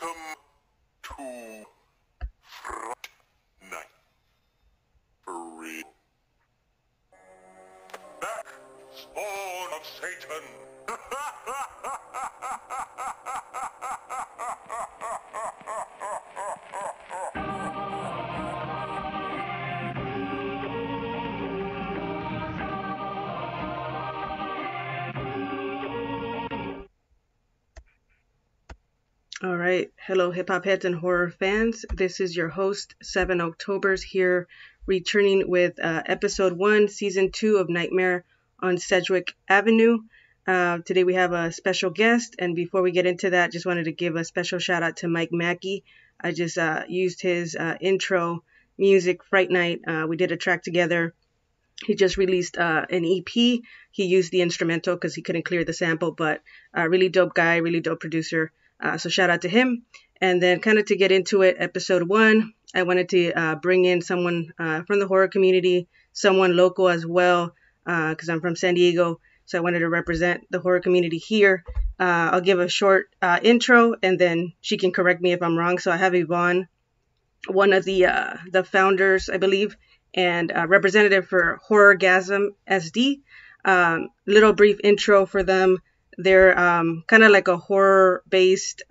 Welcome to Fright Night. For real. Back, spawn of Satan! All right, hello hip hop heads and horror fans. This is your host, 7 Octobers, here returning with episode 1, season 2 of Nightmare on Sedgwick Avenue. Today we have a special guest, and before we get into that, just wanted to give a special shout out to Mike Mackey. I just used his intro music, Fright Night. We did a track together. He just released an EP. He used the instrumental because he couldn't clear the sample, but really dope guy, really dope producer. So shout out to him. And then kind of to get into it, episode 1, I wanted to bring in someone from the horror community, someone local as well, because I'm from San Diego. So I wanted to represent the horror community here. I'll give a short intro, and then she can correct me if I'm wrong. So I have Yvonne, one of the founders, I believe, and representative for Horrorgasm SD. Little brief intro for them. They're kind of like a horror-based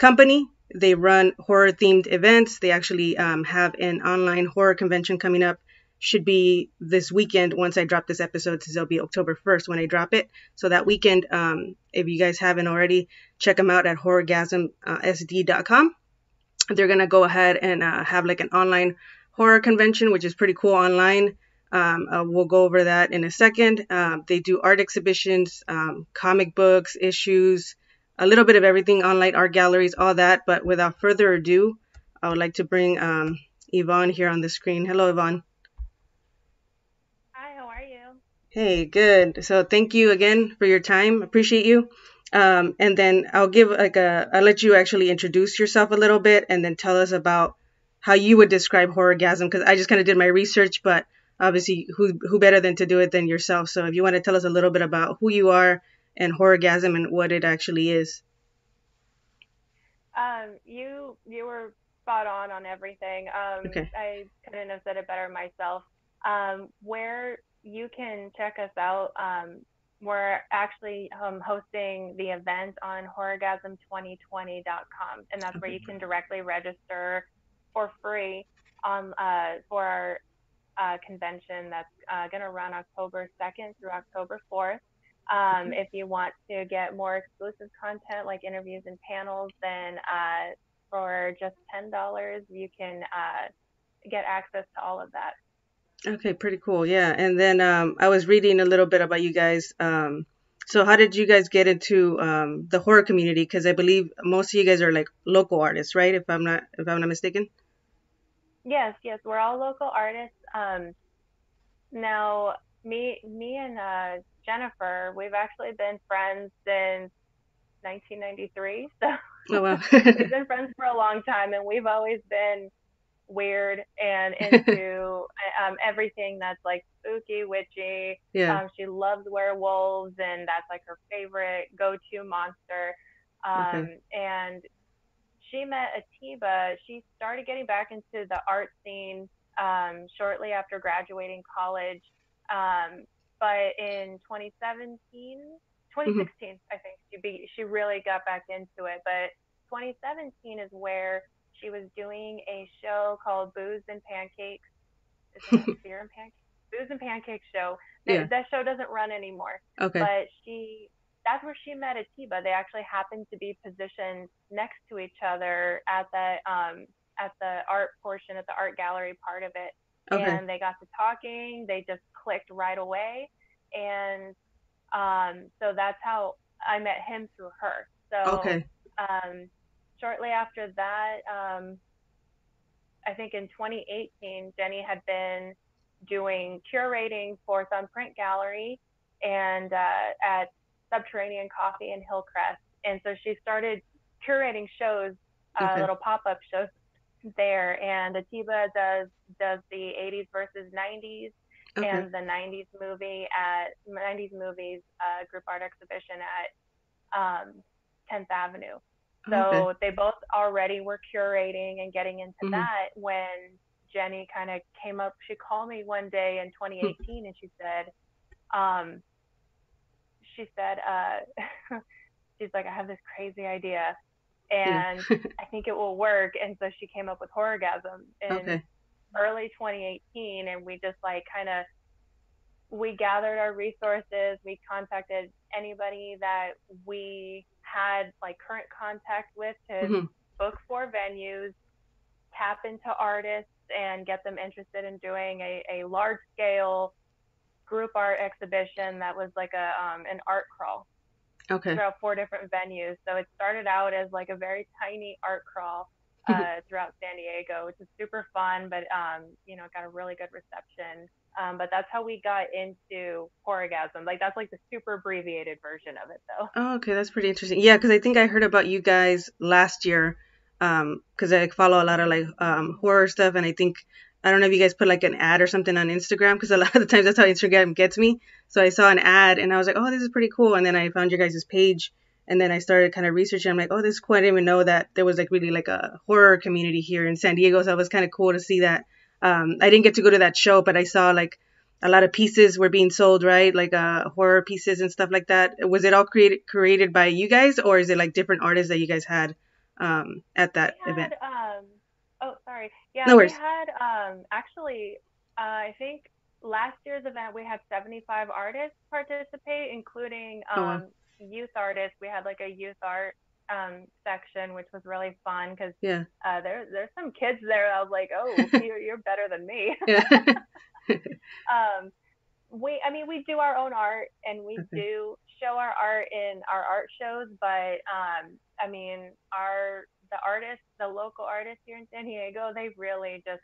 company. They run horror-themed events. They actually have an online horror convention coming up. Should be this weekend once I drop this episode, so it'll be October 1st when I drop it. So that weekend, if you guys haven't already, check them out at horogasm2020.com. They're going to go ahead and have like an online horror convention, which is pretty cool online. We'll go over that in a second. They do art exhibitions, comic books, issues, a little bit of everything, online art galleries, all that. But without further ado, I would like to bring Yvonne here on the screen. Hello, Yvonne. Hi, how are you? Hey, good. So thank you again for your time. Appreciate you. And then I'll give I'll let you actually introduce yourself a little bit and then tell us about how you would describe Horrorgasm, because I just kind of did my research, but obviously, who better than to do it than yourself? So if you want to tell us a little bit about who you are and Horrorgasm and what it actually is. You were spot on everything. Okay. I couldn't have said it better myself. Where you can check us out, we're actually hosting the event on horogasm2020.com, and that's where you can directly register for free for our convention that's going to run October 2nd through October 4th. If you want to get more exclusive content like interviews and panels, then for just $10, you can get access to all of that. Okay, pretty cool. Yeah. And then I was reading a little bit about you guys. So how did you guys get into the horror community? Because I believe most of you guys are like local artists, right? If I'm not mistaken. Yes, we're all local artists. Now, me and Jennifer, we've actually been friends since 1993. So oh, wow. We've been friends for a long time, and we've always been weird and into everything that's like spooky, witchy. Yeah. She loves werewolves, and that's like her favorite go-to monster. Okay. And she met Atiba. She started getting back into the art scene shortly after graduating college. But in 2016, mm-hmm. I think she really got back into it. But 2017 is where she was doing a show called Booze and Pancakes. Is it Beer and Pancakes? Booze and Pancakes show. Yeah. That show doesn't run anymore. Okay. But that's where she met Atiba. They actually happened to be positioned next to each other at the art portion, at the art gallery part of it. Okay. And they got to talking. They just clicked right away. And so that's how I met him, through her. So okay. Shortly after that, I think in 2018, Jenny had been doing curating for Thumbprint Gallery and at Subterranean Coffee in Hillcrest. And so she started curating shows, okay. little pop-up shows there. And Atiba does the 80s versus 90s, okay. and the 90s movies group art exhibition at 10th Avenue. So they both already were curating and getting into that when Jenny kind of came up. She called me one day in 2018 and she said, she's like, I have this crazy idea and I think it will work. And so she came up with Horrorgasm in early 2018. And we just like kind of, we gathered our resources. We contacted anybody that we had like current contact with to book for venues, tap into artists and get them interested in doing a large scale group art exhibition that was like a an art crawl. Throughout four different venues. So it started out as like a very tiny art crawl throughout San Diego, which is super fun, but you know, it got a really good reception. But that's how we got into Horrorgasm. Like that's like the super abbreviated version of it though. Oh, okay. That's pretty interesting. Yeah. Cause I think I heard about you guys last year. Cause I follow a lot of like horror stuff. And I think, I don't know if you guys put like an ad or something on Instagram. Cause a lot of the times that's how Instagram gets me. So I saw an ad and I was like, oh, this is pretty cool. And then I found your guys' page and then I started kind of researching. I'm like, oh, this is cool. I didn't even know that there was like really like a horror community here in San Diego. So it was kind of cool to see that. I didn't get to go to that show, but I saw like a lot of pieces were being sold, right? Like horror pieces and stuff like that. Was it all created by you guys, or is it like different artists that you guys had at that event? Oh, sorry. Yeah, no worries. We had actually, I think last year's event we had 75 artists participate, including youth artists. We had like a youth art section, which was really fun because there's some kids there. I was like, oh, you're better than me. We do our own art and we do show our art in our art shows, but the local artists here in San Diego, they really just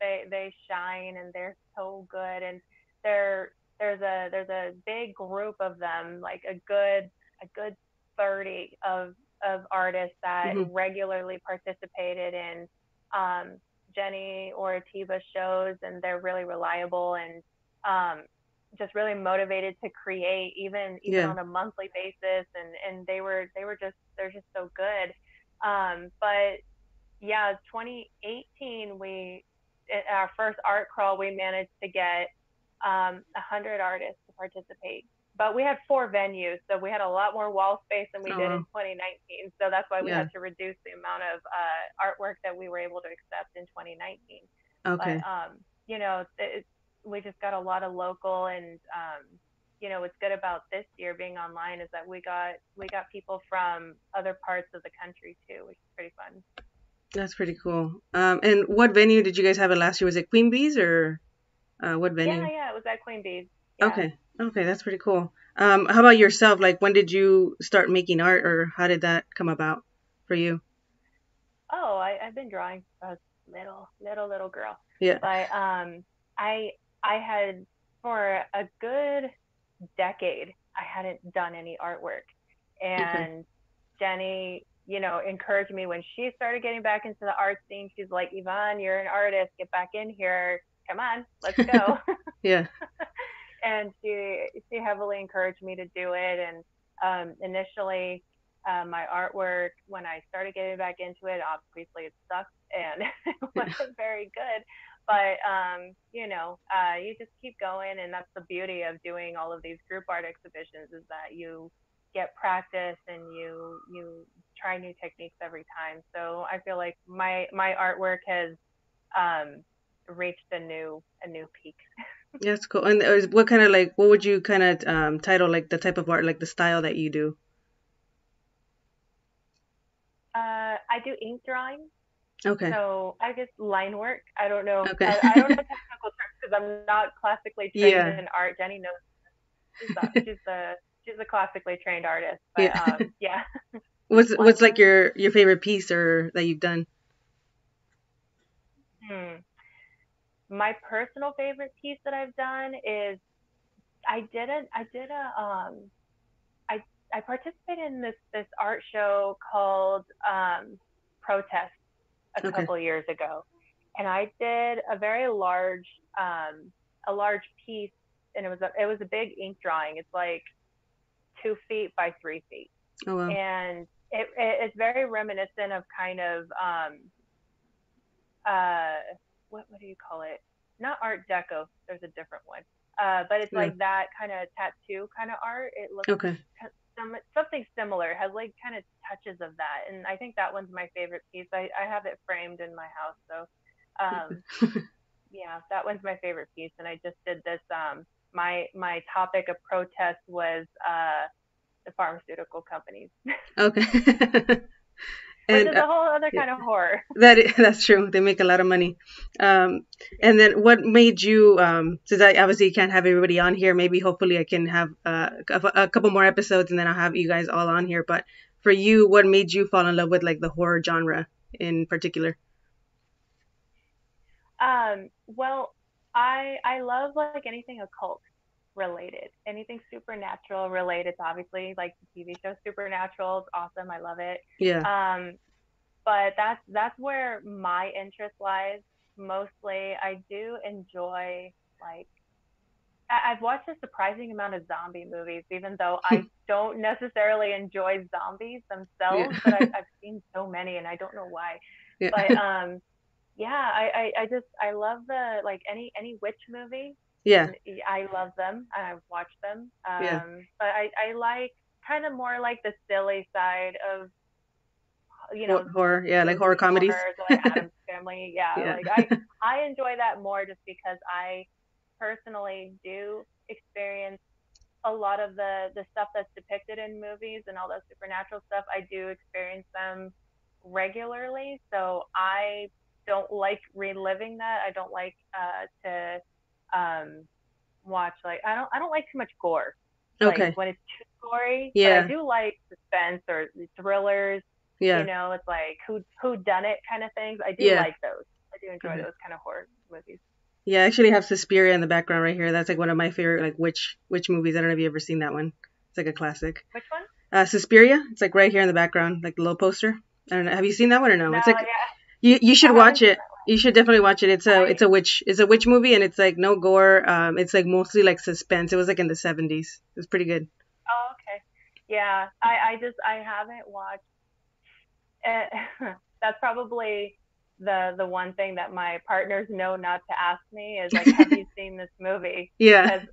they shine and they're so good, and there's a big group of them, like a good 30 of artists that regularly participated in Jenny or Atiba shows, and they're really reliable and just really motivated to create even on a monthly basis, and they're just so good. But yeah, 2018 in our first art crawl we managed to get 100 artists to participate. But we had four venues, so we had a lot more wall space than we did in 2019. So that's why we had to reduce the amount of artwork that we were able to accept in 2019. Okay. But, we just got a lot of local, and, what's good about this year being online is that we got people from other parts of the country too, which is pretty fun. That's pretty cool. And what venue did you guys have it last year? Was it Queen Bee's or what venue? Yeah, it was at Queen Bee's. Yeah. Okay, that's pretty cool. How about yourself? Like, when did you start making art, or how did that come about for you? Oh, I've been drawing since I was little girl. Yeah. But I had for a good decade I hadn't done any artwork, and Jenny, encouraged me when she started getting back into the art scene. She's like, Yvonne, you're an artist. Get back in here. Come on, let's go. Yeah. And she heavily encouraged me to do it. And initially, my artwork, when I started getting back into it, obviously it sucked and it wasn't very good. But, you just keep going. And that's the beauty of doing all of these group art exhibitions, is that you get practice and you try new techniques every time. So I feel like my artwork has reached a new peak. That's cool. And what kind of what would you kind of title like the type of art, like the style that you do? I do ink drawing. Okay. So I guess line work. I don't know. Okay. I don't know technical terms because I'm not classically trained in art. Jenny knows. She's a classically trained artist. But, What's like your favorite piece or that you've done? My personal favorite piece that I've done is I participated in this art show called Protest a couple years ago, and I did a very large piece, and it was a big ink drawing. It's like 2 feet by 3 feet. Oh, wow. And it's very reminiscent of kind of what do you call it? Not Art Deco. There's a different one. But it's like that kind of tattoo kind of art. It looks something similar, has like kind of touches of that. And I think that one's my favorite piece. I have it framed in my house. So yeah, that one's my favorite piece. And I just did this. My topic of protest was the pharmaceutical companies. Okay. And which is a whole other kind of horror. That's true. They make a lot of money. And then what made you, since I obviously can't have everybody on here, maybe hopefully I can have a couple more episodes and then I'll have you guys all on here. But for you, what made you fall in love with like the horror genre in particular? Well, I love like anything occult related, anything supernatural related. Obviously, like the TV show Supernatural is awesome. I love it. Yeah. But that's where my interest lies mostly. I do enjoy like I've watched a surprising amount of zombie movies, even though I don't necessarily enjoy zombies themselves. Yeah. But I've seen so many, and I don't know why. Yeah. But yeah, I love the like any witch movie. Yeah, I love them. I've watched them. But I like kind of more like the silly side of, you know, horror. Yeah, like horror comedies. Like Adam's Family. Yeah. Like I enjoy that more just because I personally do experience a lot of the stuff that's depicted in movies and all that supernatural stuff. I do experience them regularly, so I don't like reliving that. I don't like to watch like I don't like too much gore. Okay. Like when it's too gory. Yeah. But I do like suspense or thrillers. Yeah. You know, it's like who done it kind of things. I do like those. I do enjoy those kind of horror movies. Yeah, I actually have Suspiria in the background right here. That's like one of my favorite like witch movies. I don't know if you've ever seen that one. It's like a classic. Which one? Suspiria. It's like right here in the background, like the little poster. I don't know. Have you seen that one or no? It's like you should watch it. You should definitely watch it. It's a witch movie, and it's like no gore. It's like mostly like suspense. It was like in the 70s. It was pretty good. Oh, okay. Yeah, I haven't watched. That's probably the one thing that my partners know not to ask me is like, have you seen this movie? Yeah. Because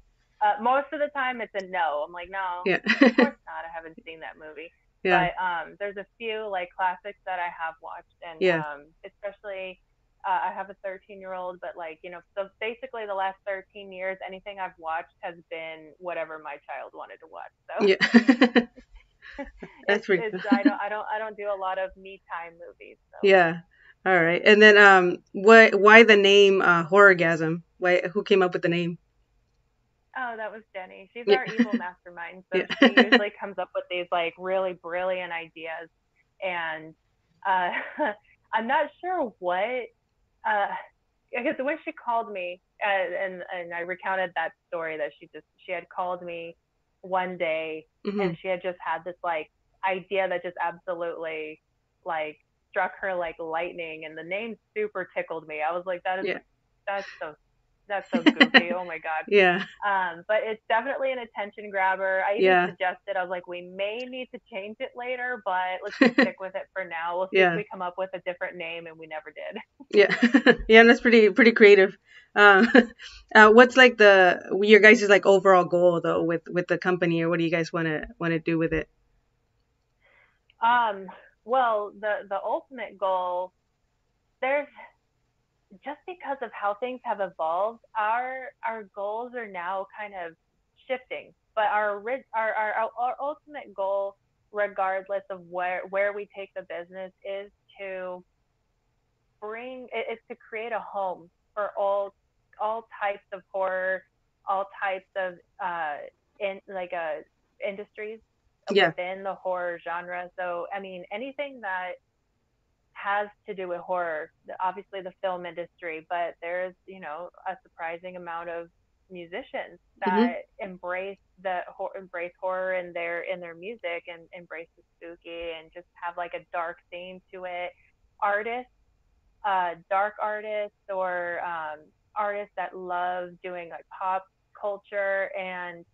most of the time it's a no. I'm like, no, of course not. I haven't seen that movie. Yeah. But there's a few like classics that I have watched, and especially. I have a 13-year-old, but like, you know, so basically the last 13 years, anything I've watched has been whatever my child wanted to watch. So yeah, that's pretty cool. I don't do a lot of me time movies. So. Yeah. All right. And then, why the name, Horrorgasm? Who came up with the name? Oh, that was Jenny. She's our evil mastermind. So she usually comes up with these like really brilliant ideas. And, I'm not sure what, because when she called me and I recounted that story that she had called me one day and she had just had this like idea that just absolutely like struck her like lightning, and the name super tickled me. I was like, that is that's so goofy. Oh my God. Yeah. But it's definitely an attention grabber. I even suggested, I was like, we may need to change it later, but let's just stick with it for now. We'll see if we come up with a different name, and we never did. Yeah. Yeah. And that's pretty creative. What's like your guys' like overall goal though with the company, or what do you guys want to do with it? Well, the ultimate goal, there's, just because of how things have evolved, our goals are now kind of shifting. But our ultimate goal, regardless of where we take the business, is to create a home for all types of horror, all types of industries within the horror genre. So I mean, anything that has to do with horror, obviously the film industry, but there's, you know, a surprising amount of musicians that embrace horror in their music, and embrace the spooky and just have like a dark theme to it. Artists, dark artists, or artists that love doing like pop culture and,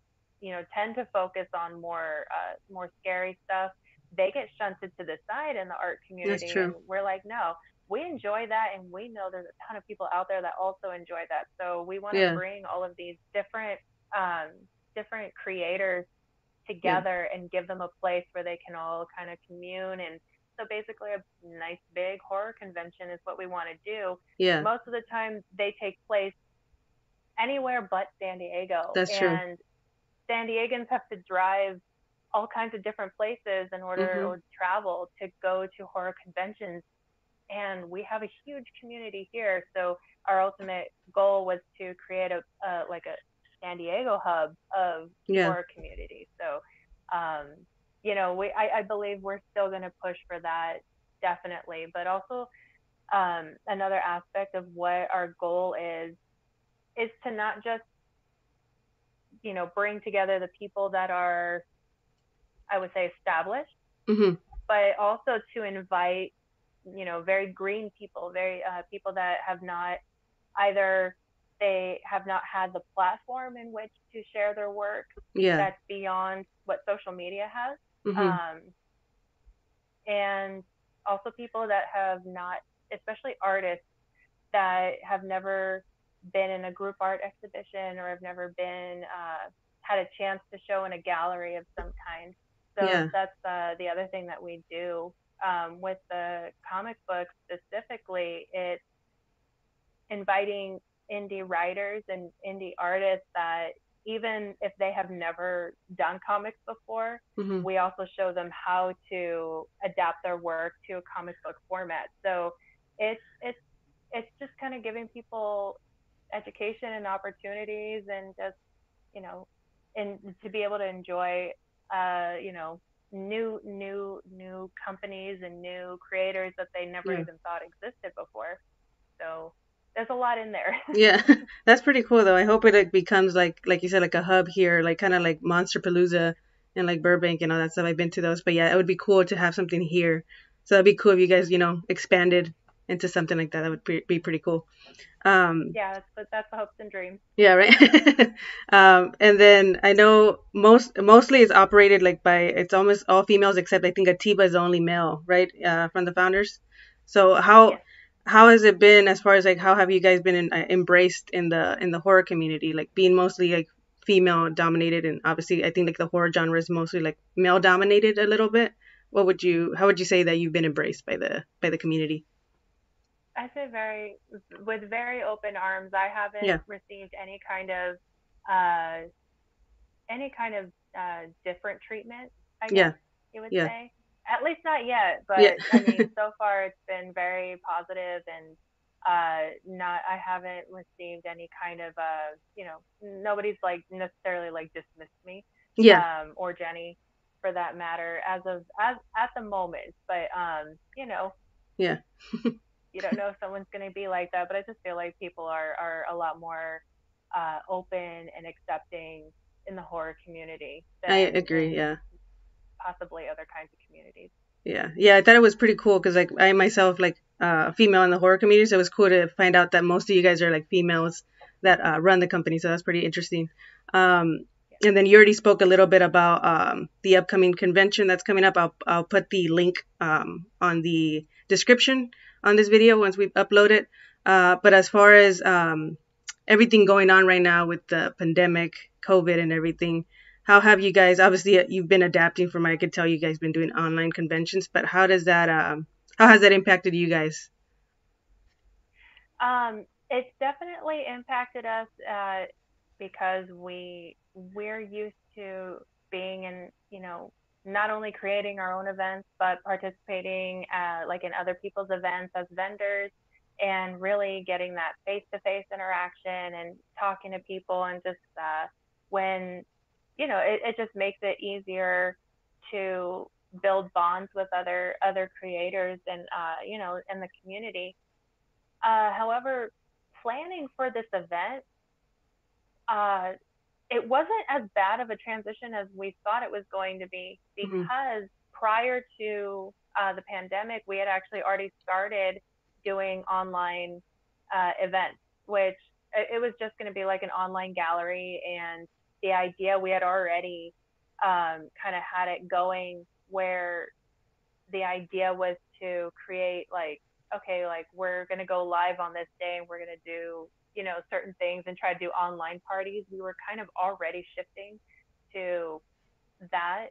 you know, tend to focus on more scary stuff. they get shunted to the side in the art community. That's true. And we're like, no, we enjoy that, and we know there's a ton of people out there that also enjoy that. So we want to bring all of these different different creators together and give them a place where they can all kind of commune. And so basically a nice big horror convention is what we want to do. Yeah. Most of the time they take place anywhere but San Diego. That's true. And San Diegans have to drive all kinds of different places in order to travel to go to horror conventions. And we have a huge community here. So our ultimate goal was to create a like a San Diego hub of horror community. So, you know, I believe we're still going to push for that, definitely. But also another aspect of what our goal is to not just, you know, bring together the people that are, I would say, established, but also to invite, you know, very green people, very people that have not either, they have not had the platform in which to share their work that's beyond what social media has. And also people that have not, especially artists that have never been in a group art exhibition or have never been had a chance to show in a gallery of some kind. So that's the other thing that we do with the comic book specifically. It's inviting indie writers and indie artists that even if they have never done comics before, we also show them how to adapt their work to a comic book format. So it's just kind of giving people education and opportunities, and just, you know, and to be able to enjoy you know, new companies and new creators that they never even thought existed before. So there's a lot in there. Yeah, that's pretty cool though. I hope it becomes like you said, like a hub here, like kind of like Monsterpalooza and like Burbank and all that stuff. I've been to those, but yeah, it would be cool to have something here. So that'd be cool if you guys, you know, expanded into something like that. That would be pretty cool. Yeah, that's the hopes and dreams. Yeah, right. And then I know mostly it's operated like by, it's almost all females except I think Atiba is the only male, right? From the founders. So how has it been as far as like, how have you guys been embraced in the horror community, like being mostly like female dominated, and obviously I think like the horror genre is mostly like male dominated a little bit. How would you say that you've been embraced by the community? I say with very open arms. I haven't received any kind of different treatment, I guess you would say. At least not yet, but I mean, so far it's been very positive, and I haven't received any kind of, you know, nobody's like necessarily like dismissed me, or Jenny for that matter, as at the moment. But you know, you don't know if someone's going to be like that, but I just feel like people are a lot more open and accepting in the horror community. I agree. Possibly other kinds of communities. I thought it was pretty cool because like I myself like female in the horror community, so it was cool to find out that most of you guys are like females that run the company, so that's pretty interesting. And then you already spoke a little bit about the upcoming convention that's coming up. I'll put the link on the description on this video once we upload it, but as far as everything going on right now with the pandemic, COVID and everything, how have you guys, obviously you've been adapting from, I could tell you guys been doing online conventions, but how has that impacted you guys? It's definitely impacted us because we're used to being in, you know, not only creating our own events, but participating like in other people's events as vendors, and really getting that face-to-face interaction and talking to people, and just when, you know, it just makes it easier to build bonds with other creators and, you know, in the community. However, planning for this event, it wasn't as bad of a transition as we thought it was going to be, because prior to the pandemic, we had actually already started doing online events, which it was just going to be like an online gallery. And the idea, we had already kind of had it going where the idea was to create like, okay, like we're going to go live on this day and we're going to do, you know, certain things and try to do online parties. We were kind of already shifting to that,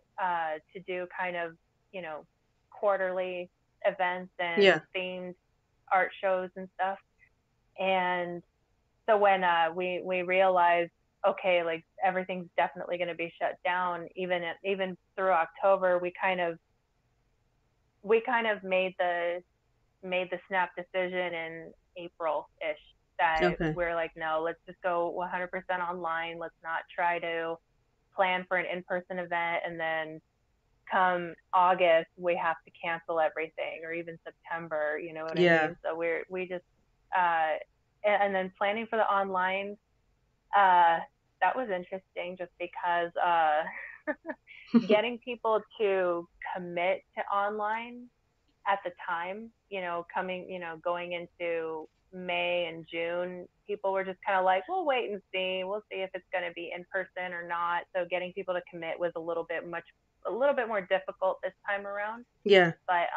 to do kind of, you know, quarterly events and themed art shows and stuff. And so when we realized, okay, like everything's definitely going to be shut down, even through October, we kind of made the snap decision in April-ish that we're like, no, let's just go 100% online. Let's not try to plan for an in-person event. And then come August, we have to cancel everything, or even September, you know what I mean? So we just, and then planning for the online, that was interesting just because getting people to commit to online at the time, you know, going into May and June, people were just kind of like, we'll wait and see. We'll see if it's going to be in person or not. So getting people to commit was a little bit more difficult this time around. Yeah. But,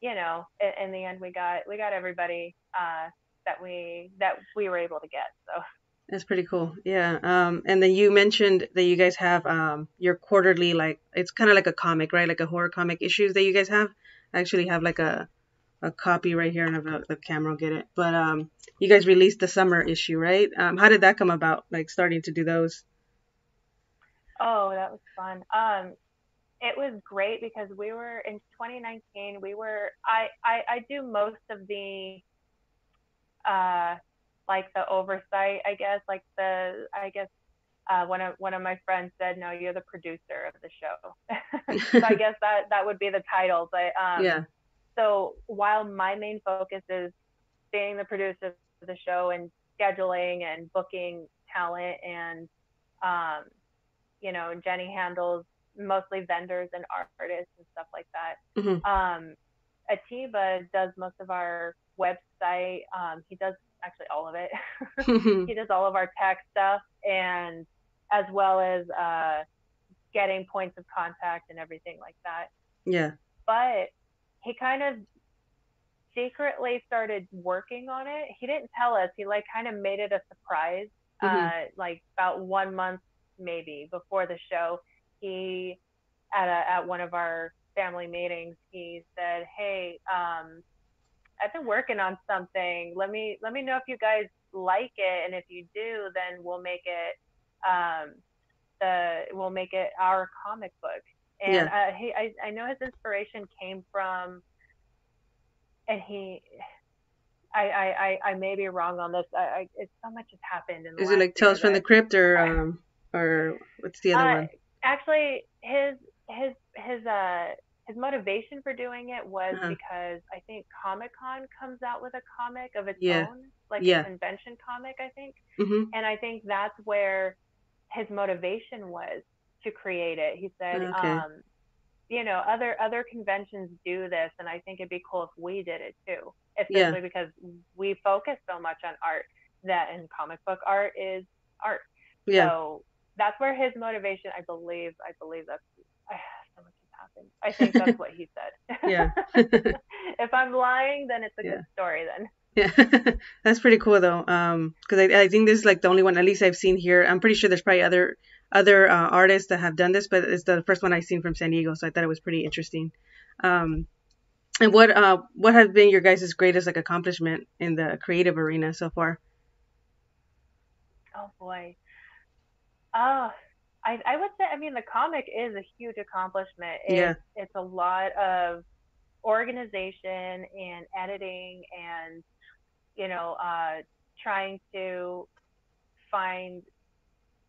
you know, in the end, we got everybody that we were able to get. So that's pretty cool. Yeah. And then you mentioned that you guys have your quarterly, like, it's kind of like a comic, right? Like a horror comic issues that you guys have. I actually have like a copy right here, and the camera will get it. But you guys released the summer issue, right? How did that come about, like starting to do those? Oh, that was fun. It was great because we were in 2019. I do most of the like the oversight, I guess. Like one of my friends said, "No, you're the producer of the show." So I guess that would be the title. But so while my main focus is being the producer of the show and scheduling and booking talent and you know, Jenny handles mostly vendors and artists and stuff like that. Mm-hmm. Atiba does most of our website. He does actually all of it. He does all of our tech stuff, and as well as getting points of contact and everything like that. Yeah. But he kind of secretly started working on it. He didn't tell us. He like kind of made it a surprise. Mm-hmm. Like about 1 month maybe before the show, he at one of our family meetings, he said, "Hey, I've been working on something. Let me know if you guys like it, and if you do, then we'll make it our comic book." And I know his inspiration came from, and he, I may be wrong on this. It's so much has happened. Is it like Tales from the Crypt or what's the other one? Actually, his motivation for doing it was because I think Comic-Con comes out with a comic of its own, like a convention comic, I think. Mm-hmm. And I think that's where his motivation was to create it. He said, you know, other conventions do this, and I think it'd be cool if we did it too, especially because we focus so much on art and comic book art is art. Yeah. So that's where his motivation, I believe that's so much has happened. I think that's what he said. Yeah. If I'm lying, then it's a good story then. Yeah. That's pretty cool though. Cause I think this is like the only one, at least I've seen here. I'm pretty sure there's probably other artists that have done this, but it's the first one I've seen from San Diego. So I thought it was pretty interesting. And what has been your guys' greatest like accomplishment in the creative arena so far? Oh boy. I would say, I mean, the comic is a huge accomplishment. It's a lot of organization and editing and, you know, trying to find,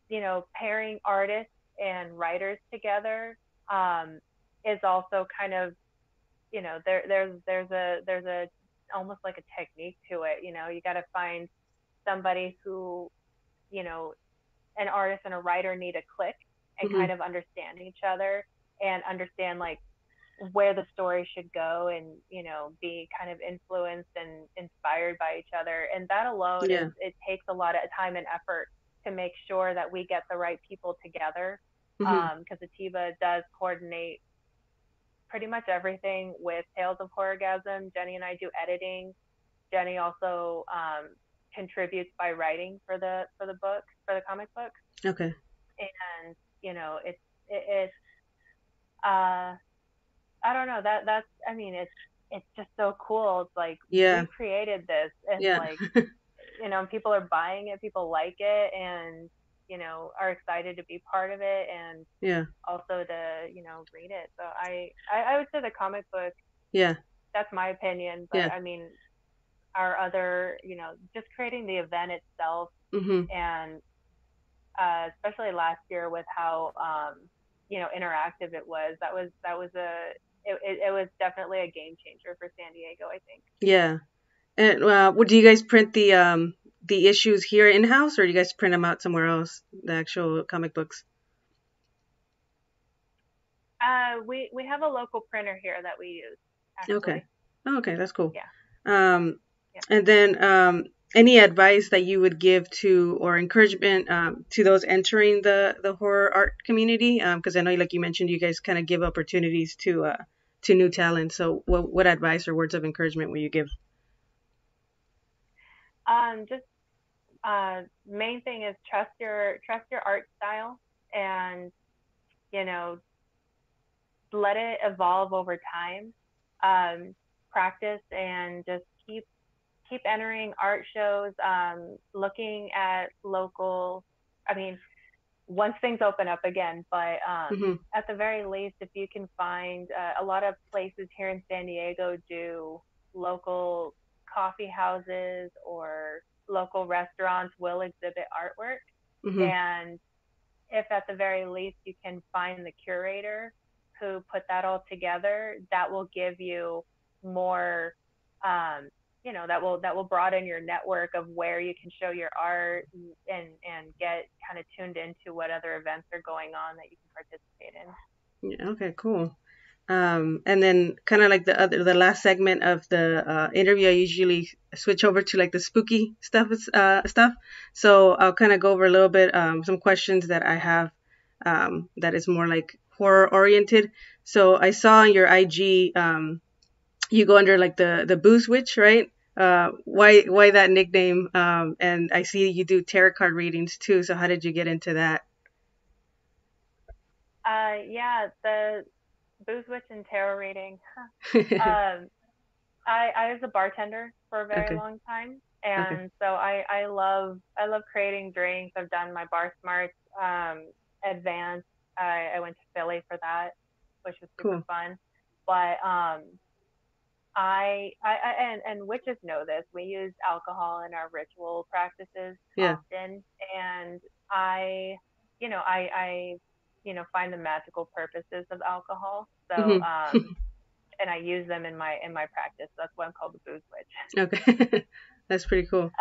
you know, pairing artists and writers together, is also kind of, you know, there's almost like a technique to it. You know, you got to find somebody who, you know, an artist and a writer need to click and kind of understand each other and understand like where the story should go and, you know, be kind of influenced and inspired by each other. And that alone, it takes a lot of time and effort to make sure that we get the right people together. Because Atiba does coordinate pretty much everything with Tales of Horrorgasm. Jenny and I do editing. Jenny also contributes by writing for the book, for the comic book. Okay. And you know, it's I don't know, that's I mean, it's just so cool. It's like, yeah, we created this, and yeah, like, you know, people are buying it, people like it, and you know, are excited to be part of it, and yeah, also to, you know, read it. So I would say the comic book, yeah, that's my opinion. But yeah, I mean, our other, you know, just creating the event itself, mm-hmm, and especially last year with how you know, interactive it was, that was definitely a game changer for San Diego, I think. Yeah. And do you guys print the issues here in house, or do you guys print them out somewhere else, the actual comic books? We have a local printer here that we use, actually. Okay. Oh, okay, that's cool. Yeah. And then any advice that you would give to, or encouragement to those entering the horror art community? Because I know, like you mentioned, you guys kind of give opportunities to new talent. So what advice or words of encouragement will you give? Main thing is trust your art style, and you know, let it evolve over time. Practice and just keep entering art shows, looking at local, I mean, once things open up again, but mm-hmm, at the very least, if you can find a lot of places here in San Diego do local coffee houses or local restaurants will exhibit artwork, mm-hmm, and if at the very least you can find the curator who put that all together, that will give you more, you know, that will broaden your network of where you can show your art and get kind of tuned into what other events are going on that you can participate in. Yeah, okay, cool. And then kind of like the last segment of the interview, I usually switch over to like the spooky stuff. So I'll kind of go over a little bit, some questions that I have, that is more like horror oriented. So I saw on your IG, you go under like the Booze Witch, right? Why that nickname? And I see you do tarot card readings too. So how did you get into that? Yeah, the Booze Witch and tarot reading. I was a bartender for a very long time, and so I love creating drinks. I've done my Bar Smarts advanced. I went to Philly for that, which was super fun. But I and witches know this. We use alcohol in our ritual practices often, and I find the magical purposes of alcohol. So, mm-hmm, and I use them in my practice. That's why I'm called the Booze Witch. Okay, that's pretty cool.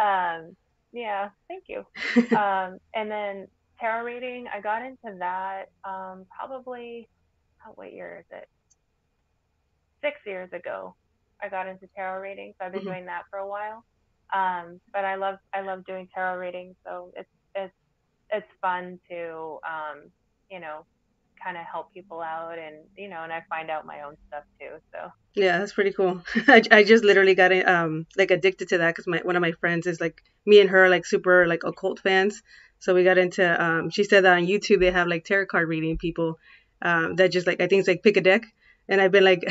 Yeah, thank you. And then tarot reading, I got into that probably, what year is it? 6 years ago. I got into tarot reading, so I've been, mm-hmm, doing that for a while. But I love doing tarot reading, so it's fun to you know, kind of help people out, and you know, and I find out my own stuff too. So yeah, that's pretty cool. I just literally got like addicted to that because one of my friends is like, me and her are like super like occult fans, so we got into. She said that on YouTube they have like tarot card reading people that just like, I think it's like pick a deck. And I've been like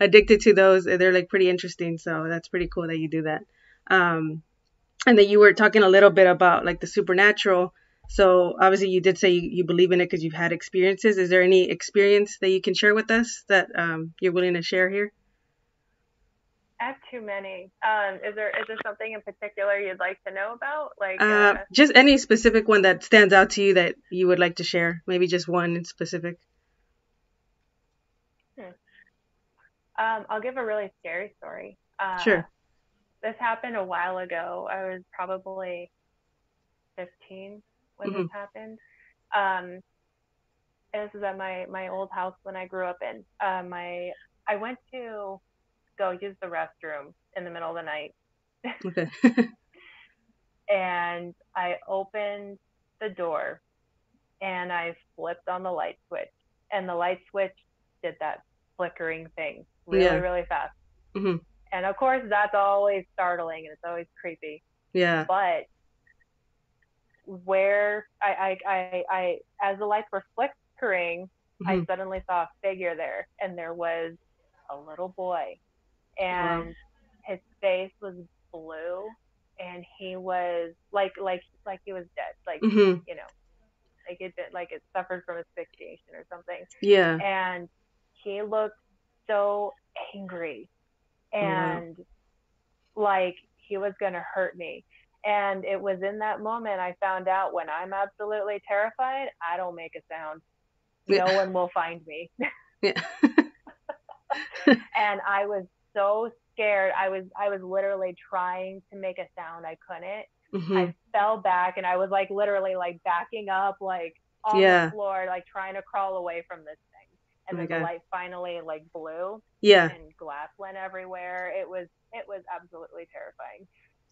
addicted to those. They're like pretty interesting. So that's pretty cool that you do that. And then you were talking a little bit about like the supernatural. So obviously you did say you believe in it because you've had experiences. Is there any experience that you can share with us that you're willing to share here? I have too many. Is there something in particular you'd like to know about? Like just any specific one that stands out to you that you would like to share? Maybe just one in specific. I'll give a really scary story. Sure. This happened a while ago. I was probably 15 when, mm-hmm, this happened. This is at my old house when I grew up in. I went to go use the restroom in the middle of the night. Okay. And I opened the door, and I flipped on the light switch, and the light switch did that flickering thing really, really fast. Mm-hmm. And of course, that's always startling and it's always creepy. Yeah. But where I as the lights were flickering, mm-hmm. I suddenly saw a figure there, and there was a little boy, and his face was blue, and he was like he was dead, like mm-hmm. you know, like it suffered from asphyxiation or something. Yeah. And he looked so angry, and like he was gonna hurt me. And it was in that moment I found out, when I'm absolutely terrified, I don't make a sound. No one will find me. And I was so scared. I was literally trying to make a sound. I couldn't. Mm-hmm. I fell back, and I was like literally like backing up, like on the floor, like trying to crawl away from this thing. And then the light finally like blew. Yeah. And glass went everywhere. It was absolutely terrifying.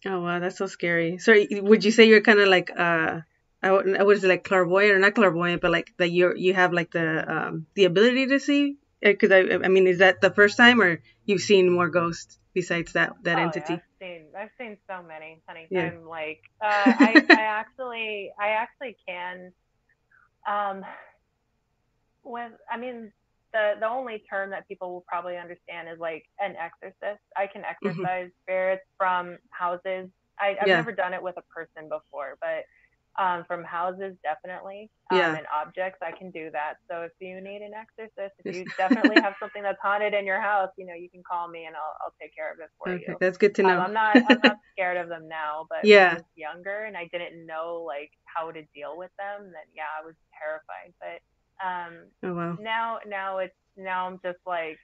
Oh wow, that's so scary. So would you say you're kind of like I was like clairvoyant, or not clairvoyant, but like that you have like the ability to see? Because I mean, is that the first time, or you've seen more ghosts besides that entity? Yeah, I've seen so many, honey. Yeah. I'm like I actually can the only term that people will probably understand is like an exorcist. I can exorcise spirits from houses. I've never done it with a person before, but from houses, definitely. And objects, I can do that. So if you need an exorcist, if you definitely have something that's haunted in your house, you know, you can call me and I'll take care of it for you. That's good to know. I'm not scared of them now, but when I was younger and I didn't know like how to deal with them, then I was terrified. But oh, wow. Now I'm just like,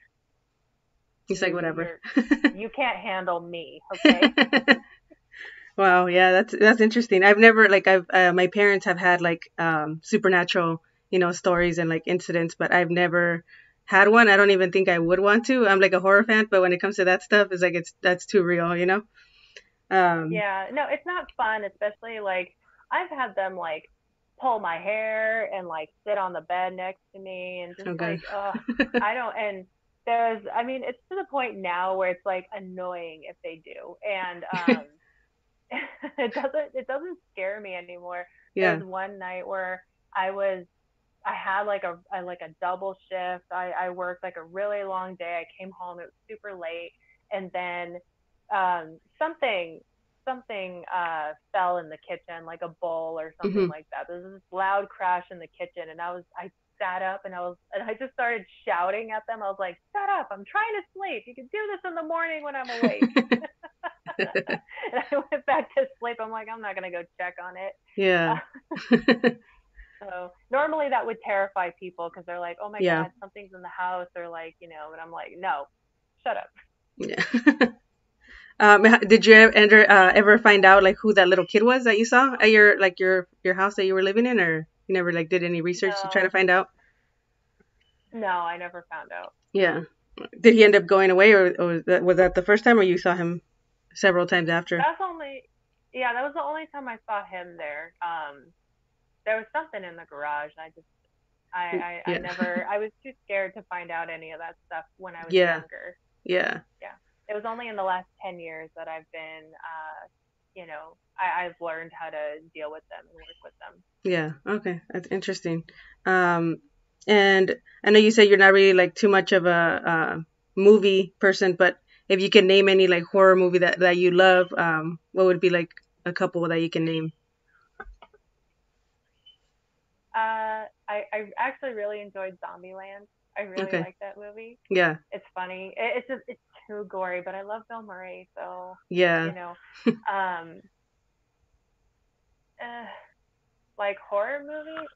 it's like whatever. You can't handle me, okay? Wow, yeah, that's interesting. I've never like my parents have had like supernatural, you know, stories and like incidents, but I've never had one. I don't even think I would want to. I'm like a horror fan, but when it comes to that stuff, it's like that's too real, you know? Yeah, no, it's not fun, especially like I've had them like pull my hair and like sit on the bed next to me and just like I don't. And there's, I mean, it's to the point now where it's like annoying if they do, and it doesn't scare me anymore. There's one night where I had like a double shift. I worked like a really long day. I came home, it was super late, and then something fell in the kitchen, like a bowl or something like that. There was this loud crash in the kitchen, and I sat up and I just started shouting at them. I was like, shut up, I'm trying to sleep. You can do this in the morning when I'm awake. And I went back to sleep. I'm like, I'm not going to go check on it. Yeah. So normally that would terrify people because they're like, oh my God, something's in the house, or like, you know, and I'm like, no, shut up. Yeah. Did you ever find out like who that little kid was that you saw at your like your house that you were living in, or you never like did any research to try to find out? No, I never found out. Yeah. Did he end up going away, or was that the first time, or you saw him several times after? That was the only time I saw him there. There was something in the garage, and I never, I was too scared to find out any of that stuff when I was younger. Yeah. Yeah. It was only in the last 10 years that I've been, you know, I've learned how to deal with them and work with them. Yeah. Okay. That's interesting. And I know you said you're not really like too much of a movie person, but if you can name any like horror movie that you love, what would be like a couple that you can name? I actually really enjoyed Zombieland. I really like that movie. Yeah. It's funny. It's too gory, but I love Bill Murray, so you know. Like horror movies?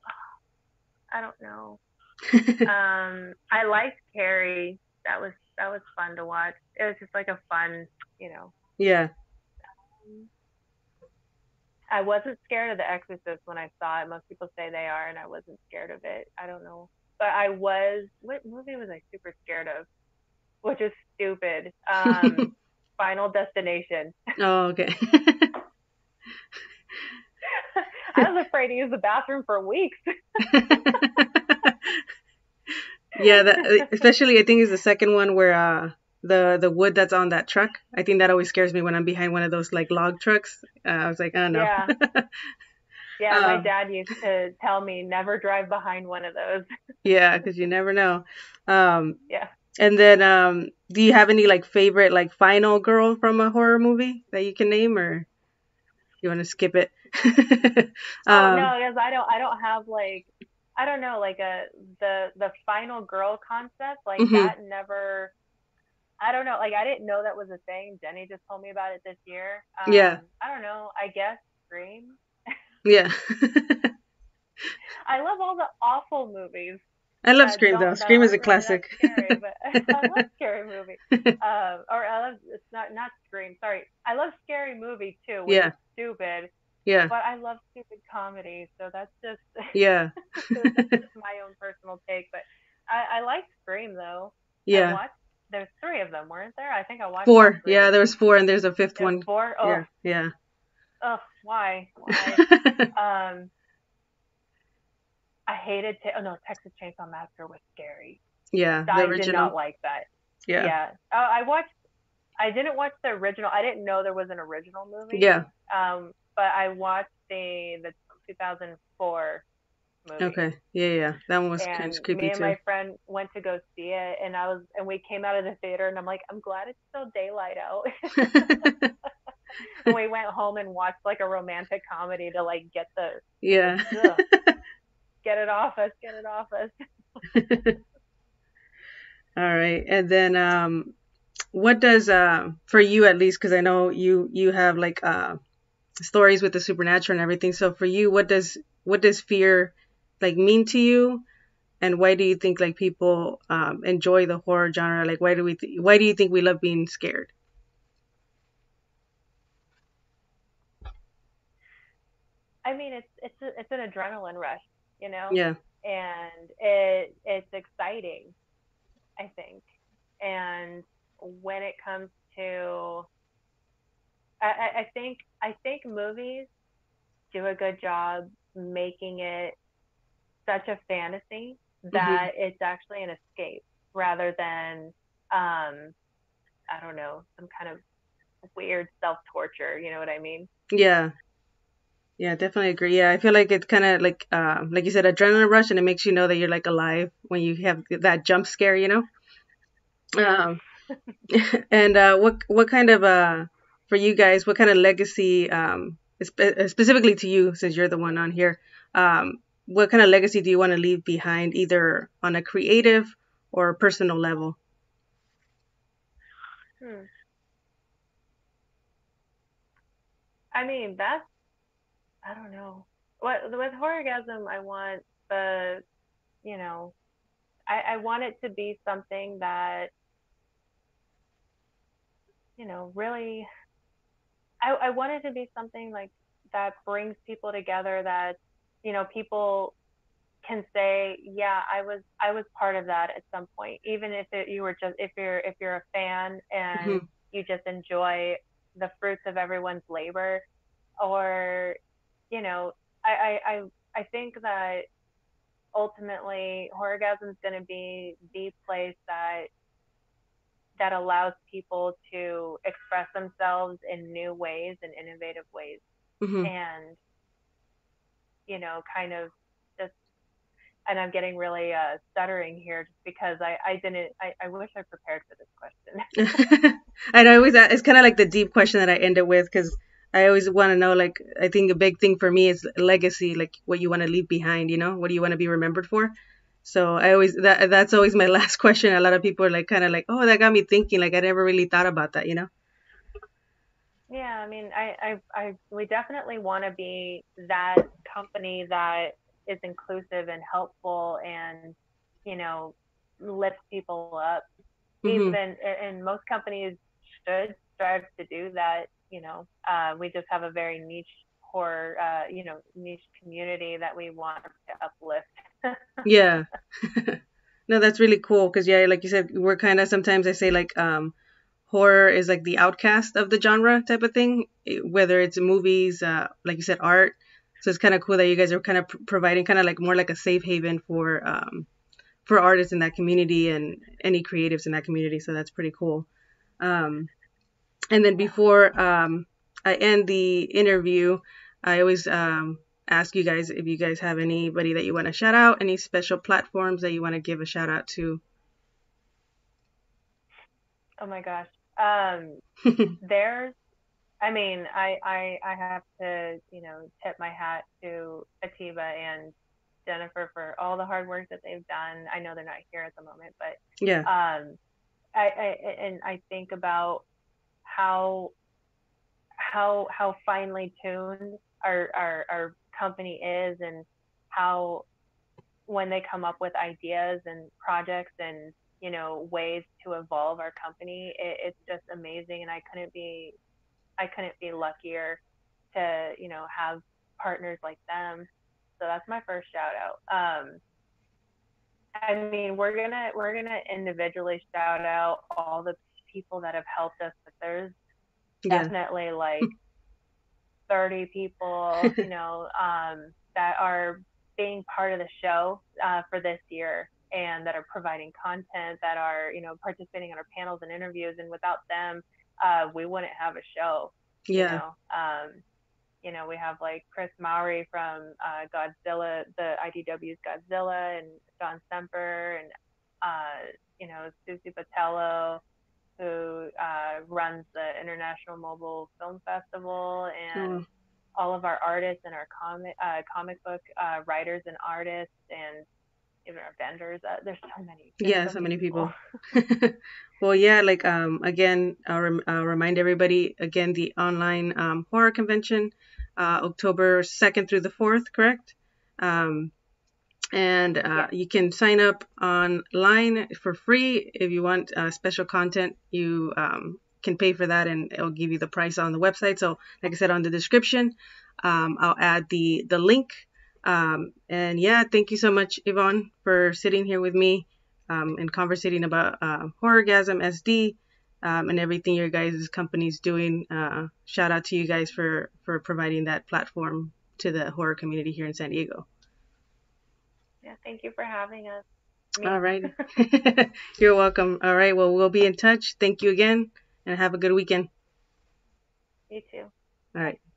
I don't know. I liked Carrie. That was fun to watch. It was just like a fun, you know. Yeah. I wasn't scared of The Exorcist when I saw it. Most people say they are, and I wasn't scared of it. I don't know. But I was, what movie was I super scared of? Which is stupid. Final Destination. Oh, okay. I was afraid to use the bathroom for weeks. Yeah, that, especially I think is the second one where the wood that's on that truck. I think that always scares me when I'm behind one of those like log trucks. I was like, oh no. Yeah, my dad used to tell me never drive behind one of those. Yeah, because you never know. Yeah. And then do you have any like favorite like final girl from a horror movie that you can name, or you want to skip it? No, because I don't have like. I don't know, like the final girl concept, like mm-hmm. that never, I don't know, like I didn't know that was a thing. Jenny just told me about it this year. Yeah. I don't know, I guess Scream. Yeah. I love all the awful movies. I love Scream though. Scream is a classic. Scary, but I love scary movie. Or I love, it's not Scream, sorry. I love scary movie too, which is stupid. Yeah. But I love stupid comedy, so that's just yeah. So that's just my own personal take. But I like Scream though. Yeah. There's three of them, weren't there? I think I watched four. Yeah, there was four, and there's a fifth one. Four. Oh. Yeah. Yeah. Oh, why? I hated. Oh no, Texas Chainsaw Massacre was scary. Yeah, the original. I did not like that. Yeah. Yeah. I didn't watch the original. I didn't know there was an original movie. Yeah. But I watched the 2004 movie. Okay, yeah, that one was kind of creepy too. Me and my friend went to go see it, and we came out of the theater, and I'm like, I'm glad it's still daylight out. And we went home and watched like a romantic comedy to like get the get it off us. All right, and then what does for you at least, because I know you have like stories with the supernatural and everything. So for you, what does fear like mean to you, and why do you think like people enjoy the horror genre? Like why do you think we love being scared? I mean, it's an adrenaline rush, you know. Yeah. And it's exciting, I think. And when it comes to I think movies do a good job making it such a fantasy that mm-hmm. it's actually an escape rather than, I don't know, some kind of weird self-torture. You know what I mean? Yeah. Yeah, definitely agree. Yeah, I feel like it's kind of like you said, adrenaline rush, and it makes you know that you're like alive when you have that jump scare, you know? And what kind of... for you guys, what kind of legacy, specifically to you, since you're the one on here, what kind of legacy do you want to leave behind, either on a creative or a personal level? I mean, I don't know. With Horrorgasm, I want the, you know, I want it to be something that, you know, really... I want it to be something like that brings people together, that, you know, people can say, yeah, I was part of that at some point, even if you're a fan and mm-hmm. you just enjoy the fruits of everyone's labor, or, you know, I think that ultimately Horrorgasm is going to be the place that allows people to express themselves in new ways and innovative ways. Mm-hmm. And, you know, kind of just, and I'm getting really stuttering here just because I wish I prepared for this question. And I always, it's kind of like the deep question that I end it with, because I always want to know, like, I think a big thing for me is legacy, like what you want to leave behind, you know, what do you want to be remembered for? So I always, that's always my last question. A lot of people are like, kind of like, oh, that got me thinking. Like I never really thought about that, you know? Yeah. I mean, we definitely want to be that company that is inclusive and helpful and, you know, lifts people up. Mm-hmm. Even, and most companies should strive to do that. You know, we just have a very niche horror, you know, niche community that we want to uplift. Yeah. No, that's really cool, because yeah, like you said, we're kind of, sometimes I say like horror is like the outcast of the genre type of thing, whether it's movies, like you said, art. So it's kind of cool that you guys are kind of providing kind of like more like a safe haven for artists in that community and any creatives in that community. So that's pretty cool. And then before I end the interview, I always ask you guys if you guys have anybody that you want to shout out, any special platforms that you want to give a shout out to. Oh my gosh. There's, I mean, I have to, you know, tip my hat to Atiba and Jennifer for all the hard work that they've done. I know they're not here at the moment, but yeah. I think about how finely tuned our company is, and how when they come up with ideas and projects and, you know, ways to evolve our company, it's just amazing. And I couldn't be luckier to, you know, have partners like them. So that's my first shout out. I mean, we're gonna individually shout out all the people that have helped us, but there's definitely like 30 people, you know, that are being part of the show for this year, and that are providing content, that are, you know, participating in our panels and interviews. And without them, we wouldn't have a show. Yeah. You know, we have like Chris Maury from Godzilla, the IDW's Godzilla, and John Semper, and, you know, Susie Patello, who runs the International Mobile Film Festival, and all of our artists and our comic book writers and artists, and even our vendors. There's so many. So many people. Well, yeah, like, again, I'll remind everybody, again, the online horror convention, October 2nd through the 4th, correct? You can sign up online for free. If you want special content, you can pay for that, and it'll give you the price on the website. So like I said, on the description, I'll add the link. And yeah, thank you so much, Yvonne, for sitting here with me and conversating about Horrorgasm SD and everything your guys' company's doing. Shout out to you guys for providing that platform to the horror community here in San Diego. Yeah, thank you for having us. All right. You're welcome. All right. Well, we'll be in touch. Thank you again, and have a good weekend. You too. All right.